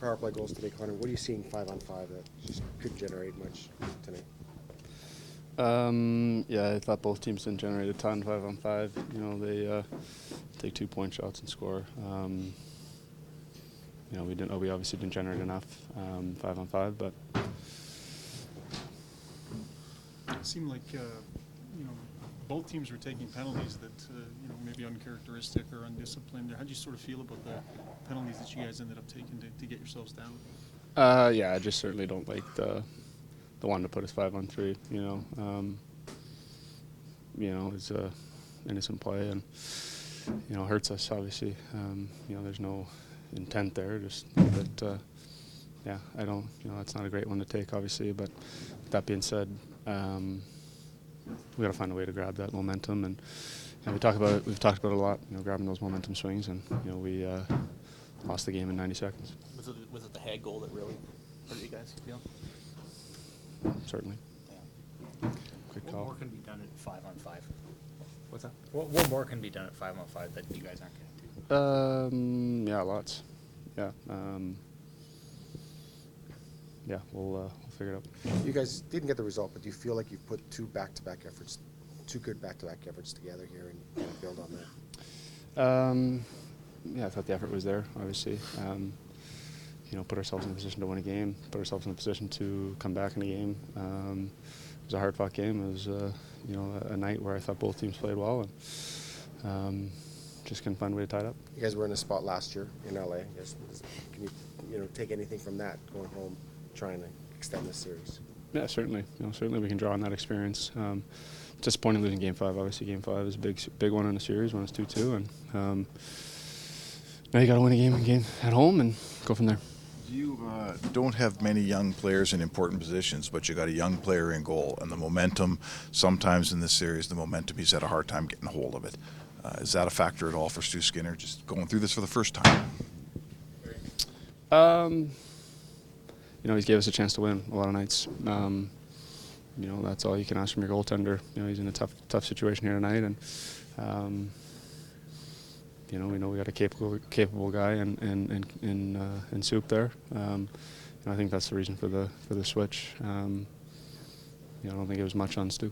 your power play goals today, Connor. What are you seeing 5-on-5 that just couldn't generate much tonight? Yeah, I thought both teams didn't generate a ton 5-on-5. You know, they take 2-point shots and score. You know, we obviously didn't generate enough 5-on-5, but it seemed like you know, both teams were taking penalties that you know, maybe uncharacteristic or undisciplined. How did you sort of feel about the penalties that you guys ended up taking to get yourselves down? Yeah, I just certainly don't like the one to put us 5-on-3. You know, it's a innocent play, and you know, hurts us obviously. You know, there's no intent there, just that. Yeah, I don't. You know, that's not a great one to take, obviously. But that being said, we got to find a way to grab that momentum, and we talk about it. We've talked about it a lot. You know, grabbing those momentum swings, and you know, we lost the game in 90 seconds. Was it the head goal that really hurt you guys? Feel? Certainly. Yeah. Good call. What more can be done at 5-on-5? What's that? What more can be done at 5-on-5 that you guys aren't getting to? Yeah, lots. Yeah. Yeah, we'll figure it out. You guys didn't get the result, but do you feel like you've put two good back-to-back efforts together here and kind of build on that? Yeah, I thought the effort was there, obviously. You know, put ourselves in a position to win a game, put ourselves in a position to come back in a game. It was a hard-fought game. It was, you know, a night where I thought both teams played well, and just couldn't find a way to tie it up. You guys were in a spot last year in LA. Can you take anything from that going home, trying to extend this series? Yeah, certainly. You know, certainly we can draw on that experience. Disappointing losing Game 5. Obviously, Game 5 is a big one in a series when it's 2-2, and now you got to win a game at home and go from there. You don't have many young players in important positions, but you got a young player in goal, and the momentum. Sometimes in this series, the momentum, he's had a hard time getting a hold of it. Is that a factor at all for Stu Skinner, just going through this for the first time? You know, he's gave us a chance to win a lot of nights. You know, that's all you can ask from your goaltender. You know, he's in a tough situation here tonight, and you know we got a capable guy in Soup there. And I think that's the reason for the switch. You know, I don't think it was much on Stu.